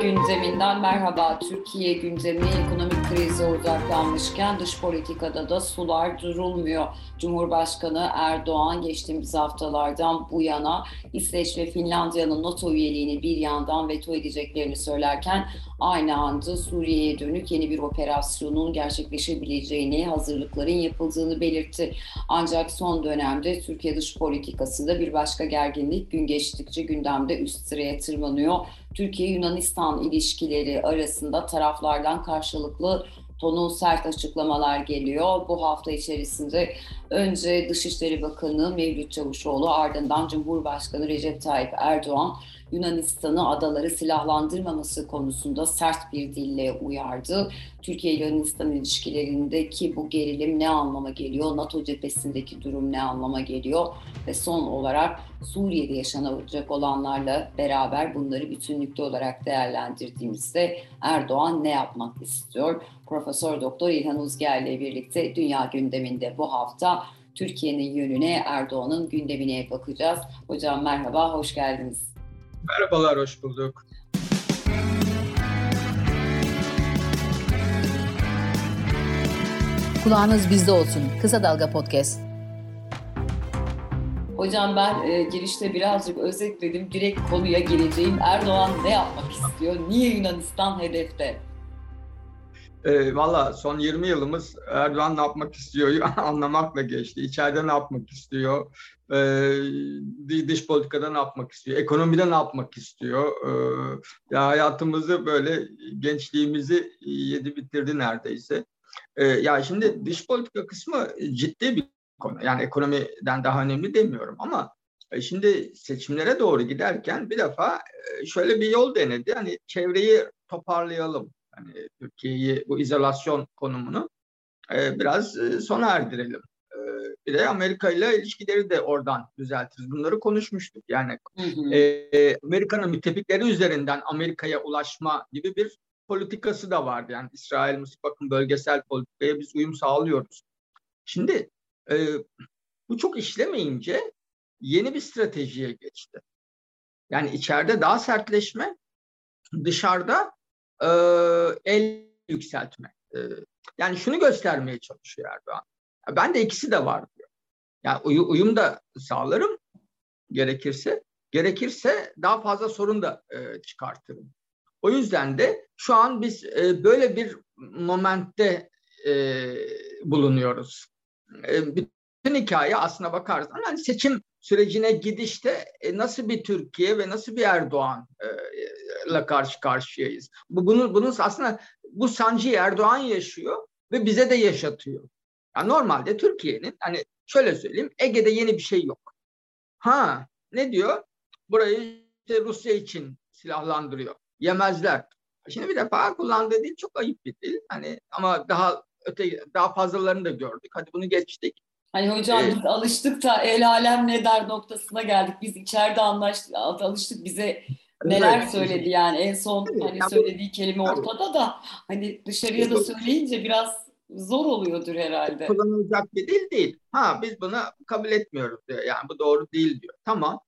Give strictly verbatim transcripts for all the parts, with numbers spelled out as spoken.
gündeminden merhaba. Türkiye gündemi ekonomik krize uzaklanmışken dış politikada da sular durulmuyor. Cumhurbaşkanı Erdoğan geçtiğimiz haftalardan bu yana İsveç ve Finlandiya'nın NATO üyeliğini bir yandan veto edeceklerini söylerken aynı anda Suriye'ye dönük yeni bir operasyonun gerçekleşebileceğini, hazırlıkların yapıldığını belirtti. Ancak son dönemde Türkiye dış politikasında bir başka gerginlik gün geçtikçe gündemde üst sıraya tırmanıyor. Türkiye-Yunanistan ilişkileri arasında taraflardan karşılıklı tonu sert açıklamalar geliyor. Bu hafta içerisinde önce Dışişleri Bakanı Mevlüt Çavuşoğlu, ardından Cumhurbaşkanı Recep Tayyip Erdoğan, Yunanistan'ı adaları silahlandırmaması konusunda sert bir dille uyardı. Türkiye-Yunanistan ilişkilerindeki bu gerilim ne anlama geliyor? NATO cephesindeki durum ne anlama geliyor? Ve son olarak Suriye'de yaşanacak olanlarla beraber bunları bütünlüklü olarak değerlendirdiğimizde Erdoğan ne yapmak istiyor? Profesör Doktor İlhan Uzgül ile birlikte dünya gündeminde bu hafta Türkiye'nin yönüne, Erdoğan'ın gündemine bakacağız. Hocam merhaba, hoş geldiniz. Merhabalar, hoş bulduk. Kulağınız bizde olsun. Kısa Dalga Podcast. Hocam ben e, girişte birazcık özetledim. Direkt konuya geleceğim. Erdoğan ne yapmak istiyor? Niye Yunanistan hedefte? E, Valla son yirmi yılımız Erdoğan ne yapmak istiyor anlamakla geçti. İçeride ne yapmak istiyor? E, dış politikada ne yapmak istiyor? Ekonomide ne yapmak istiyor? E, ya hayatımızı böyle gençliğimizi yedi bitirdi neredeyse. E, ya şimdi dış politika kısmı ciddi bir konu. Yani ekonomiden daha önemli demiyorum ama e, şimdi seçimlere doğru giderken bir defa e, şöyle bir yol denedi. Hani çevreyi toparlayalım. Yani Türkiye'yi, bu izolasyon konumunu e, biraz e, sona erdirelim. E, bir de Amerika ile ilişkileri de oradan düzeltiriz. Bunları konuşmuştuk. Yani e, Amerika'nın müttefikleri üzerinden Amerika'ya ulaşma gibi bir politikası da vardı. Yani İsrail, Mısır, bakın bölgesel politikaya biz uyum sağlıyoruz. Şimdi e, bu çok işlemeyince yeni bir stratejiye geçti. Yani içeride daha sertleşme, dışarıda Ee, el yükseltme. Ee, yani şunu göstermeye çalışıyor Erdoğan. Ben de ikisi de var diyor. Yani uy- uyum da sağlarım gerekirse. Gerekirse daha fazla sorun da e, çıkartırım. O yüzden de şu an biz e, böyle bir momentte e, bulunuyoruz. E, bütün hikaye aslına bakarsan yani seçim sürecine gidişte e, nasıl bir Türkiye ve nasıl bir Erdoğan'la e, karşı karşıyayız. Bu, bunu, bunun aslında bu sancıyı Erdoğan yaşıyor ve bize de yaşatıyor. Yani normalde Türkiye'nin hani şöyle söyleyeyim, Ege'de yeni bir şey yok. Ha ne diyor? Burayı işte Rusya için silahlandırıyor. Yemezler. Şimdi bir defa kullandığı dil çok ayıp bir dil. Hani ama daha öte daha fazlalarını da gördük. Hadi bunu geçtik. Hani hocam evet. Biz alıştık da el alem ne der noktasına geldik. Biz içeride anlaştık, alıştık bize neler evet. söyledi yani. En son evet. hani söylediği kelime ortada da hani dışarıya da söyleyince biraz zor oluyordur herhalde. Kullanılacak bir dil değil. Ha biz bunu kabul etmiyoruz diyor. Yani bu doğru değil diyor. Tamam.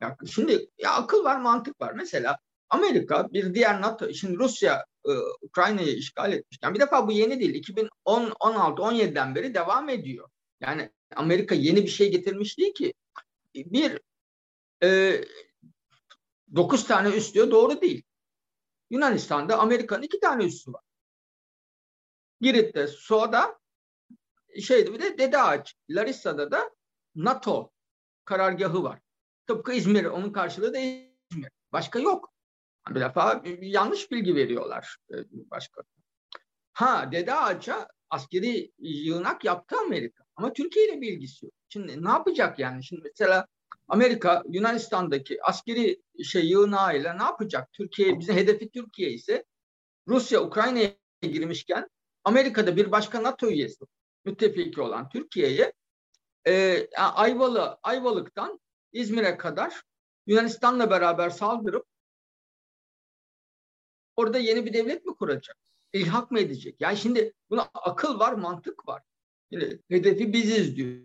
Ya, şimdi ya akıl var, mantık var. Mesela Amerika bir diğer NATO, şimdi Rusya Ukrayna'yı işgal etmişken bir defa bu yeni değil. iki bin on, on altı, on yediden beri devam ediyor. Yani Amerika yeni bir şey getirmiş değil ki. Bir, e, dokuz tane üs diyor, doğru değil. Yunanistan'da Amerika'nın iki tane üssü var. Girit'te, Suada, şeydi bir de Dede Ağaç, Larissa'da da NATO karargahı var. Tıpkı İzmir, onun karşılığı da İzmir. Başka yok. Bir defa yanlış bilgi veriyorlar. Başka. Ha, Dede Ağaç'a askeri yığınak yaptı Amerika. Ama Türkiye ile bir ilgisi yok. Şimdi ne yapacak yani? Şimdi mesela Amerika Yunanistan'daki askeri şey yığınağıyla ne yapacak? Türkiye, bizim hedefi Türkiye ise Rusya Ukrayna'ya girmişken Amerika'da bir başka NATO üyesi müttefiki olan Türkiye'ye e, Ayvalı, Ayvalık'tan İzmir'e kadar Yunanistan'la beraber saldırıp orada yeni bir devlet mi kuracak? İlhak mı edecek? Yani şimdi buna akıl var, mantık var. Yani hedefi biziz diyor.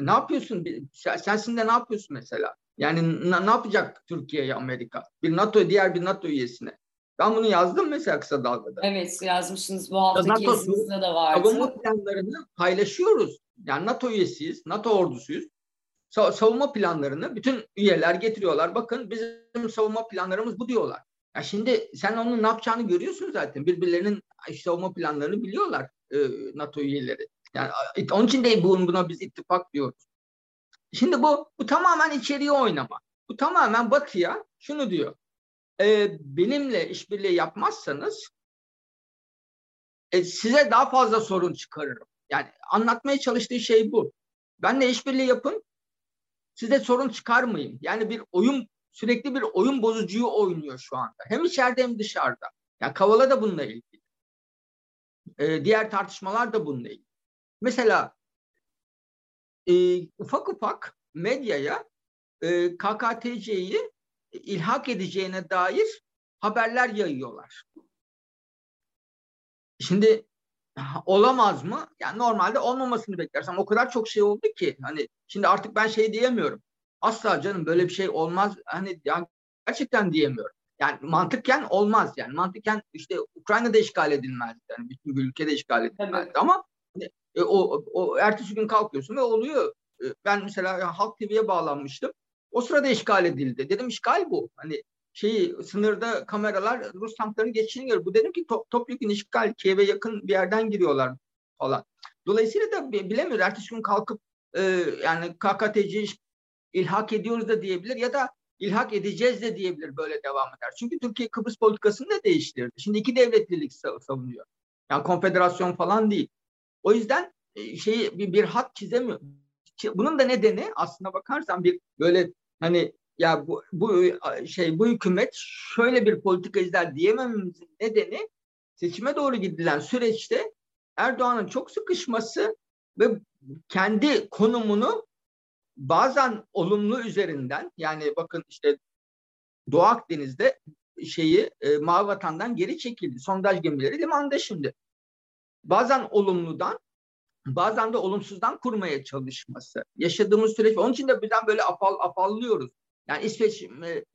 Ne yapıyorsun? Sensin de ne yapıyorsun mesela? Yani ne yapacak Türkiye'ye Amerika? Bir NATO, diğer bir NATO üyesine. Ben bunu yazdım mesela Kısa Dalga'da. Evet, yazmışsınız. Bu haftaki yazınızda da vardı. Savunma planlarını paylaşıyoruz. Yani NATO üyesiyiz, NATO ordusu'yuz. Sa- savunma planlarını bütün üyeler getiriyorlar. Bakın bizim savunma planlarımız bu diyorlar. Ya şimdi sen onun ne yapacağını görüyorsun zaten. Birbirlerinin savunma planlarını biliyorlar e, NATO üyeleri. Yani onun için de buna biz ittifak diyoruz. Şimdi bu, bu tamamen içeriye oynama. Bu tamamen Batı'ya şunu diyor. E, benimle işbirliği yapmazsanız e, size daha fazla sorun çıkarırım. Yani anlatmaya çalıştığı şey bu. Benle işbirliği yapın, size sorun çıkarmayayım. Yani bir oyun, sürekli bir oyun bozucuyu oynuyor şu anda. Hem içeride hem dışarıda. Ya yani Kavala da bununla ilgili. E, diğer tartışmalar da bununla ilgili. Mesela e, ufak ufak medyaya e, K K T C'yi ilhak edeceğine dair haberler yayıyorlar. Şimdi olamaz mı? Yani normalde olmamasını beklersem o kadar çok şey oldu ki hani şimdi artık ben şey diyemiyorum. Asla canım böyle bir şey olmaz. Hani yani gerçekten diyemiyorum. Yani mantıken olmaz yani. Mantıken işte Ukrayna'da işgal edilmezdi. Yani bütün bir ülkede işgal edilmezdi ama hani, e, o, o ertesi gün kalkıyorsun ve oluyor. E, ben mesela Halk T V'ye bağlanmıştım. O sırada işgal edildi. Dedim işgal bu. Hani şeyi sınırda kameralar Rus tanklarının geçişini görüyor. Bu dedim ki top, topyekun işgal. Kiev'e yakın bir yerden giriyorlar falan. Dolayısıyla da bilemiyor. Ertesi gün kalkıp e, yani K K T C'yi ilhak ediyoruz da diyebilir ya da ilhak edeceğiz de diyebilir böyle devam eder. Çünkü Türkiye Kıbrıs politikasını da değiştirdi. Şimdi iki devletlilik savunuyor. Yani konfederasyon falan değil. O yüzden e, şeyi bir, bir hat çizemiyor. Bunun da nedeni aslına bakarsan bir böyle hani ya bu, bu şey bu hükümet şöyle bir politika izler diyemememizin nedeni seçime doğru gidilen süreçte Erdoğan'ın çok sıkışması ve kendi konumunu bazen olumlu üzerinden yani bakın işte Doğu Akdeniz'de şeyi e, Mavi Vatan'dan geri çekildi. Sondaj gemileri limanda şimdi. Bazen olumludan bazen de olumsuzdan kurmaya çalışması. Yaşadığımız süreç. Onun için de birden böyle apal, apallıyoruz. Yani İsveç,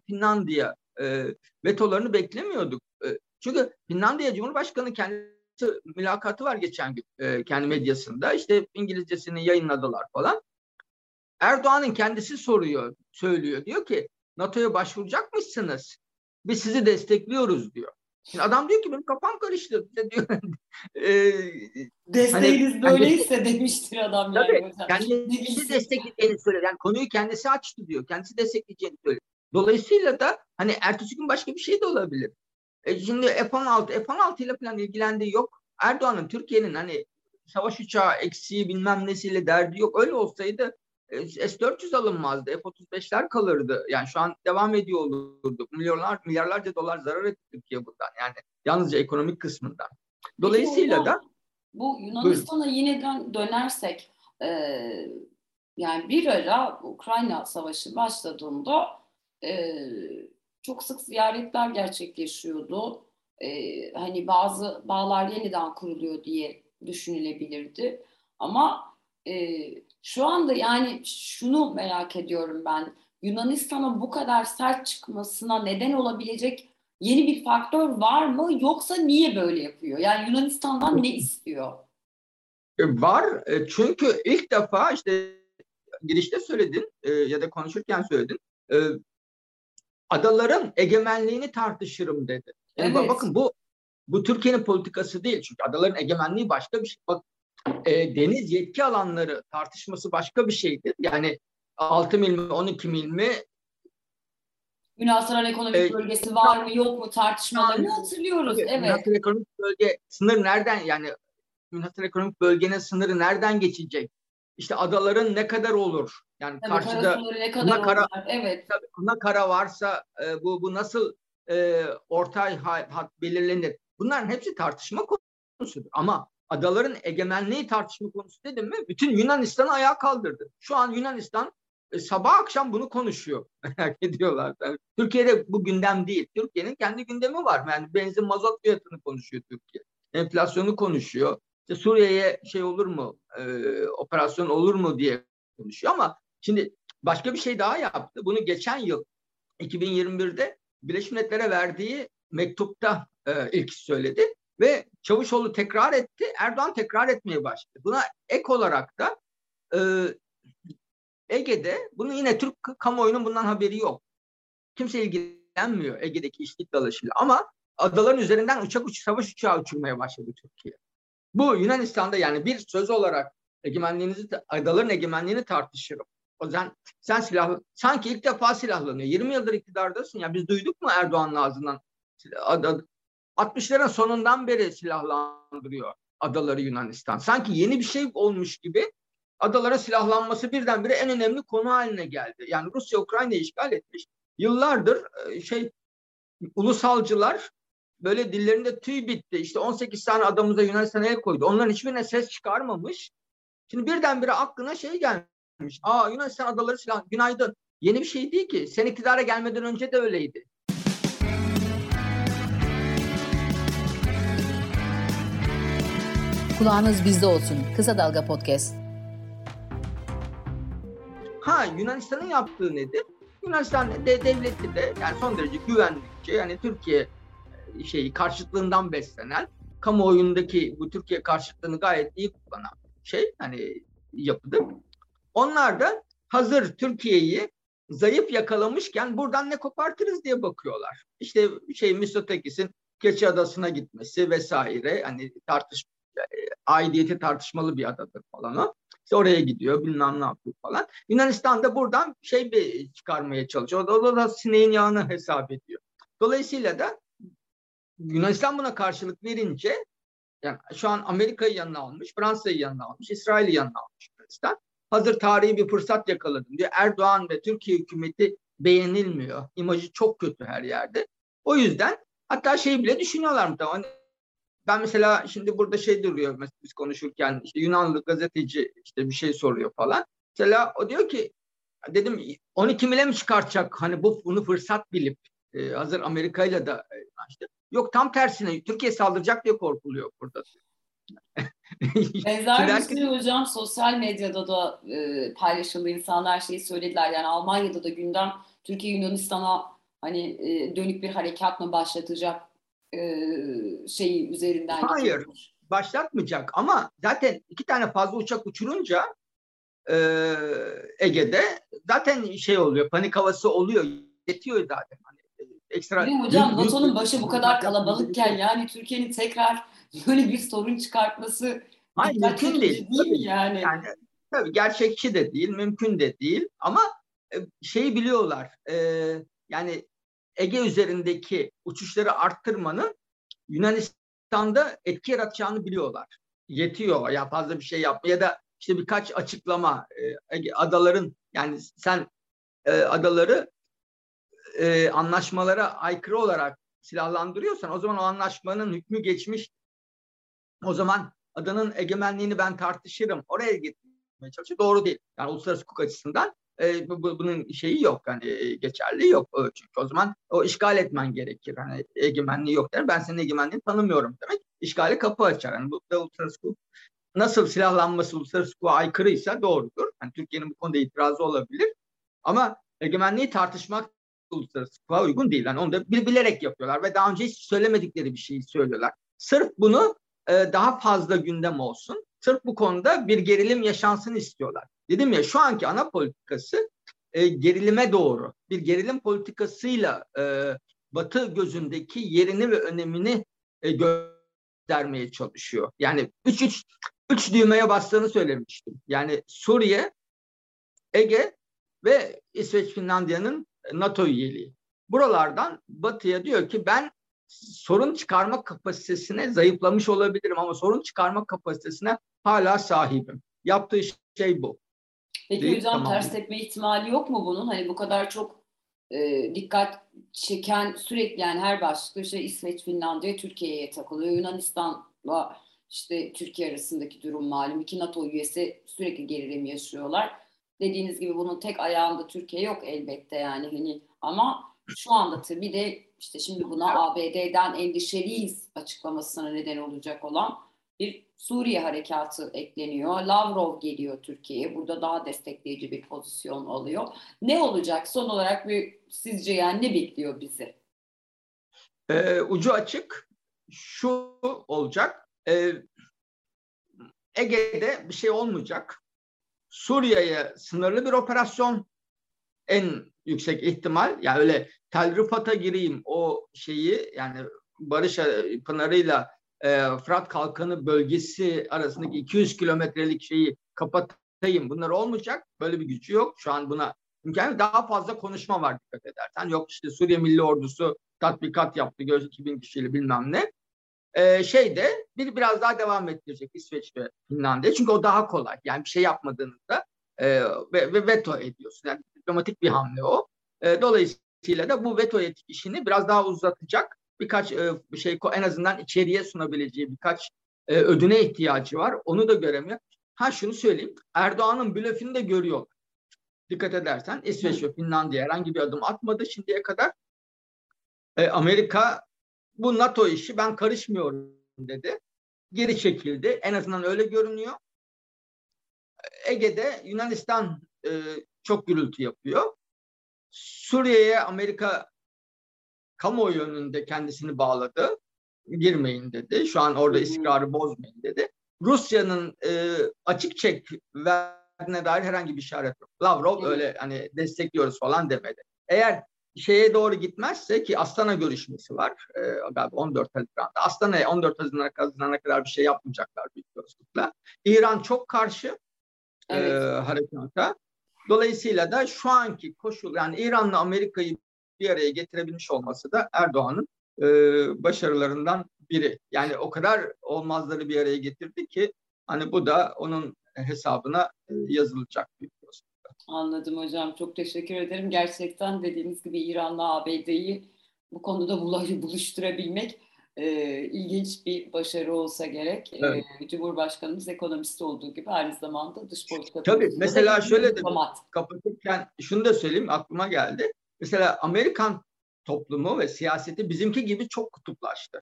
Finlandiya e, vetolarını beklemiyorduk. E, çünkü Finlandiya Cumhurbaşkanı kendisi mülakatı var geçen gün e, kendi medyasında. İşte İngilizcesini yayınladılar falan. Erdoğan'ın kendisi soruyor, söylüyor. Diyor ki NATO'ya başvuracak mısınız? Biz sizi destekliyoruz diyor. Şimdi adam diyor ki benim kafam karıştı. Diyor. E, Desteğiniz hani, böyleyse hani, demiştir adam. Tabii, yani. Kendisi destekleyeceğini söylüyor. Yani konuyu kendisi açtı diyor. Kendisi destekleyeceğini söylüyor. Dolayısıyla da hani ertesi gün başka bir şey de olabilir. E, şimdi F on altı ile falan ilgilendiği yok. Erdoğan'ın Türkiye'nin hani savaş uçağı eksiği bilmem nesiyle derdi yok. Öyle olsaydı S dört yüz alınmazdı. F otuz beşler kalırdı. Yani şu an devam ediyor olurdu. Milyonlar, milyarlarca dolar zarar etti Türkiye bundan. Yani yalnızca ekonomik kısmından. Dolayısıyla Peki, da bu Yunanistan'a yine dön- dönersek e, yani bir ara Ukrayna Savaşı başladığında e, çok sık ziyaretler gerçekleşiyordu. E, hani bazı bağlar yeniden kuruluyor diye düşünülebilirdi. Ama e, şu anda yani şunu merak ediyorum ben. Yunanistan'a bu kadar sert çıkmasına neden olabilecek yeni bir faktör var mı? Yoksa niye böyle yapıyor? Yani Yunanistan'dan ne istiyor? Var. Çünkü ilk defa işte girişte söyledin ya da konuşurken söyledin. Adaların egemenliğini tartışırım dedi. Yani evet. Bakın bu bu Türkiye'nin politikası değil. Çünkü adaların egemenliği başka bir şey. Bak E, deniz yetki alanları tartışması başka bir şeydir. Yani altı mil mi on iki mil mi? Yunanistan ekonomik e, bölgesi var mı yok mu tartışmalarını hatırlıyoruz. Evet. Yunanistan ekonomik bölge sınır nereden yani Yunanistan ekonomik bölgenin sınırı nereden geçecek? İşte adaların ne kadar olur? Yani tabii, karşıda ne kadar ana kara, evet. Tabii, ana kara varsa e, bu bu nasıl e, ortay hat belirlenir? Bunların hepsi tartışma konusudur ama adaların egemenliği tartışma konusu dedim mi? Bütün Yunanistan'ı ayağa kaldırdı. Şu an Yunanistan e, sabah akşam bunu konuşuyor. Merak ediyorlar. Yani Türkiye'de bu gündem değil. Türkiye'nin kendi gündemi var. Yani benzin mazot fiyatını konuşuyor Türkiye. Enflasyonu konuşuyor. İşte Suriye'ye şey olur mu? E, operasyon olur mu diye konuşuyor ama şimdi başka bir şey daha yaptı. Bunu geçen yıl iki bin yirmi birde Birleşmiş Milletler'e verdiği mektupta e, ilk söyledi ve Çavuşoğlu tekrar etti, Erdoğan tekrar etmeye başladı. Buna ek olarak da e, Ege'de, bunu yine Türk kamuoyunun bundan haberi yok. Kimse ilgilenmiyor Ege'deki işlik dalaşıyla ama adaların üzerinden uçak uç, savaş uçağı uçurmaya başladı Türkiye. Bu Yunanistan'da yani bir söz olarak egemenliğinizi, adaların egemenliğini tartışırım. O zaman sen silah, sanki ilk defa silahlanıyor. yirmi yıldır iktidardasın ya, biz duyduk mu Erdoğan'ın ağzından? altmışların sonundan beri silahlandırıyor adaları Yunanistan. Sanki yeni bir şey olmuş gibi adalara silahlanması birdenbire en önemli konu haline geldi. Yani Rusya Ukrayna'yı işgal etmiş. Yıllardır şey ulusalcılar böyle dillerinde tüy bitti. İşte on sekiz tane adamımıza Yunanistan'a el koydu. Onların hiçbirine ses çıkarmamış. Şimdi birdenbire aklına şey gelmiş. Aa Yunanistan adaları silah. Günaydın. Yeni bir şey değil ki. Sen iktidara gelmeden önce de öyleydi. Kulağınız bizde olsun. Kısa Dalga Podcast. Ha Yunanistan'ın yaptığı nedir? Yunanistan de, devleti de yani son derece güvenlikçi, yani Türkiye şeyi karşıtlığından beslenen, kamuoyundaki bu Türkiye karşıtlığını gayet iyi kullanan şey hani yapıdır. Onlar da hazır Türkiye'yi zayıf yakalamışken buradan ne kopartırız diye bakıyorlar. İşte şey Mitsotakis'in Keçi Adası'na gitmesi vesaire, hani tartış aidiyeti tartışmalı bir adadır falan o. İşte oraya gidiyor, bilmem ne yapıyor falan. Yunanistan da buradan şey bir çıkarmaya çalışıyor. O da, o da sineğin yağını hesap ediyor. Dolayısıyla da Yunanistan buna karşılık verince, yani şu an Amerika'yı yanına almış, Fransa'yı yanına almış, İsrail'i yanına almış Yunanistan. Hazır tarihi bir fırsat yakaladım diyor. Erdoğan ve Türkiye hükümeti beğenilmiyor. İmajı çok kötü her yerde. O yüzden hatta şey bile düşünüyorlar mı tamam? Ben mesela şimdi burada şey duruyor, mesela biz konuşurken işte Yunanlı gazeteci işte bir şey soruyor falan. Mesela o diyor ki, dedim on iki mile mi çıkartacak? Hani bu bunu fırsat bilip e, hazır Amerika'yla da işte. Yok tam tersine Türkiye saldıracak diye korkuluyor burada. Benzer bir şey hocam sosyal medyada da e, paylaşıldı, insanlar şeyi söylediler yani Almanya'da da gündem Türkiye Yunanistan'a hani e, dönük bir harekat mı başlatacak? Şeyi üzerinden hayır geçiyor. Başlatmayacak ama zaten iki tane fazla uçak uçurunca e, Ege'de zaten şey oluyor, panik havası oluyor, yetiyor zaten hani, ekstra. Değil, hocam NATO'nun başı bu kadar kalabalıkken yani Türkiye'nin tekrar böyle bir sorun çıkartması hayır, mümkün değil, değil yani. yani tabii gerçekçi de değil, mümkün de değil ama şeyi biliyorlar e, yani Ege üzerindeki uçuşları arttırmanın Yunanistan'da etki yaratacağını biliyorlar. Yetiyor ya fazla bir şey yapma ya da işte birkaç açıklama e, adaların yani sen e, adaları e, anlaşmalara aykırı olarak silahlandırıyorsan o zaman o anlaşmanın hükmü geçmiş. O zaman adanın egemenliğini ben tartışırım. Oraya getirmeye çalışıyor. Doğru değil. Yani uluslararası hukuk açısından. E, bu, bu, bunun şeyi yok hani geçerli yok çünkü o zaman o işgal etmen gerekir hani egemenliği yok der ben senin egemenliğini tanımıyorum demek işgale kapı açar yani bu da uluslararası hukuk nasıl silahlanması uluslararası hukuka aykırıysa doğrudur yani Türkiye'nin bu konuda itirazı olabilir ama egemenliği tartışmak uluslararası hukuka uygun değil yani onu da bilerek yapıyorlar ve daha önce hiç söylemedikleri bir şeyi söylüyorlar sırf bunu e, daha fazla gündem olsun sırf bu konuda bir gerilim yaşansın istiyorlar. Dedim ya şu anki ana politikası e, gerilime doğru. Bir gerilim politikasıyla e, Batı gözündeki yerini ve önemini e, göstermeye çalışıyor. Yani üç, üç, üç düğmeye bastığını söylemiştim. Yani Suriye, Ege ve İsveç, Finlandiya'nın NATO üyeliği. Buralardan Batı'ya diyor ki ben sorun çıkarma kapasitesine zayıflamış olabilirim ama sorun çıkarma kapasitesine hala sahibim. Yaptığı şey bu. Peki hocam tamam. Ters tepme ihtimali yok mu bunun? Hani bu kadar çok e, dikkat çeken sürekli yani her başlıkta işte İsveç, Finlandiya, Türkiye'ye takılıyor. Yunanistan'la işte Türkiye arasındaki durum malum. İki NATO üyesi sürekli gerilim yaşıyorlar. Dediğiniz gibi bunun tek ayağında Türkiye yok elbette yani. Hani ama şu anda tabii de işte şimdi buna A B D'den endişeliyiz açıklamasına neden olacak olan bir Suriye harekatı ekleniyor. Lavrov geliyor Türkiye'ye. Burada daha destekleyici bir pozisyon alıyor. Ne olacak? Son olarak bir sizce yani ne bekliyor bizi? E, ucu açık şu olacak. E, Ege'de bir şey olmayacak. Suriye'ye sınırlı bir operasyon en yüksek ihtimal. Yani öyle Tel Rifat'a gireyim o şeyi, yani Barış Pınarı'yla e, Fırat Kalkanı bölgesi arasındaki iki yüz kilometrelik şeyi kapatayım. Bunlar olmayacak. Böyle bir gücü yok. Şu an buna imkan yok. Daha fazla konuşma var dikkat edersen. Yok işte Suriye Milli Ordusu tatbikat yaptı. Göz iki bin kişiyle bilmem ne. Ee, şey de bir biraz daha devam ettirecek İsveç ve Finlandiya. Çünkü o daha kolay. Yani bir şey yapmadığınızda e, ve, ve veto ediyorsun. Yani diplomatik bir hamle o. E, dolayısıyla da bu veto etki işini biraz daha uzatacak. Birkaç e, şey en azından içeriye sunabileceği birkaç e, ödüne ihtiyacı var. Onu da göremiyor. Ha şunu söyleyeyim. Erdoğan'ın blöfünü de görüyor. Dikkat edersen İsveç ve Finlandiya herhangi bir adım atmadı şimdiye kadar. E, Amerika bu NATO işi ben karışmıyorum dedi. Geri çekildi. En azından öyle görünüyor. Ege'de Yunanistan e, çok gürültü yapıyor. Suriye'ye Amerika kamuoyu önünde kendisini bağladı. Girmeyin dedi. Şu an orada istikrarı bozmayın dedi. Rusya'nın e, açık çek verdiğine dair herhangi bir işaret yok. Lavrov öyle hani destekliyoruz falan demedi. Eğer şeye doğru gitmezse ki Astana görüşmesi var. Ee, on dört Haziran'da. Astana'ya on dört Haziran'a kadar bir şey yapmayacaklar büyük olasılıkla. İran çok karşı evet. e, harekata. Dolayısıyla da şu anki koşul, yani İran'la Amerika'yı bir araya getirebilmiş olması da Erdoğan'ın e, başarılarından biri. Yani o kadar olmazları bir araya getirdi ki hani bu da onun hesabına yazılacak büyük olasılık. Anladım hocam. Çok teşekkür ederim. Gerçekten dediğiniz gibi İran'la A B D'yi bu konuda buluşturabilmek e, ilginç bir başarı olsa gerek. Evet. E, Cumhurbaşkanımız ekonomist olduğu gibi aynı zamanda dış politika. Tabii. Mesela şöyle de kapatırken şunu da söyleyeyim, aklıma geldi. Mesela Amerikan toplumu ve siyaseti bizimki gibi çok kutuplaştı.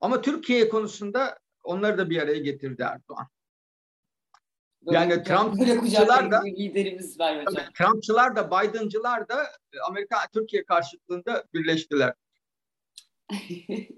Ama Türkiye konusunda onları da bir araya getirdi Erdoğan. Böyle yani Trumpçılar da liderimiz var hocam. Trumpçılar da Biden'cılar da Amerika Türkiye karşıtlığında birleştiler.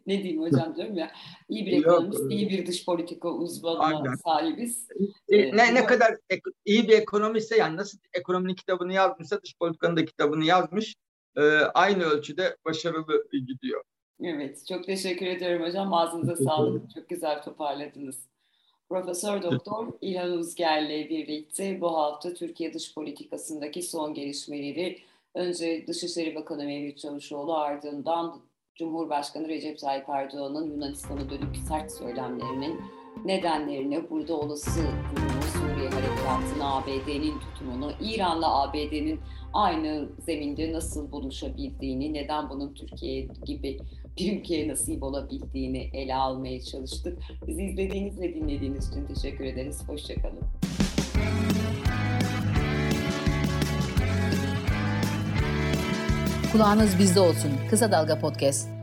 Ne diyeyim hocam, diyorum ya. İyi bir ekonomist, iyi bir dış politika uzmanına sahibiz. Ee, ne ne kadar ek, iyi bir ekonomistse, yani nasıl ekonominin kitabını yazmışsa dış politikanın da kitabını yazmış. E, aynı ölçüde başarılı gidiyor. Evet, çok teşekkür ediyorum hocam. Ağzınıza sağlık. Çok güzel toparladınız. Profesör Doktor İlhan Uzgül'le birlikte bu hafta Türkiye dış politikasındaki son gelişmeleri, önce Dışişleri Bakanı Mevlüt Çavuşoğlu, ardından Cumhurbaşkanı Recep Tayyip Erdoğan'ın Yunanistan'a dönük sert söylemlerinin nedenlerini, burada olası durumu, Suriye harekatına A B D'nin tutumunu, İran'la A B D'nin aynı zeminde nasıl buluşabildiğini, neden bunun Türkiye gibi bir ülkeye nasip olabildiğini ele almaya çalıştık. Bizi izlediğiniz ve dinlediğiniz için teşekkür ederiz. Hoşçakalın. Kulağınız bizde olsun. Kısa Dalga Podcast.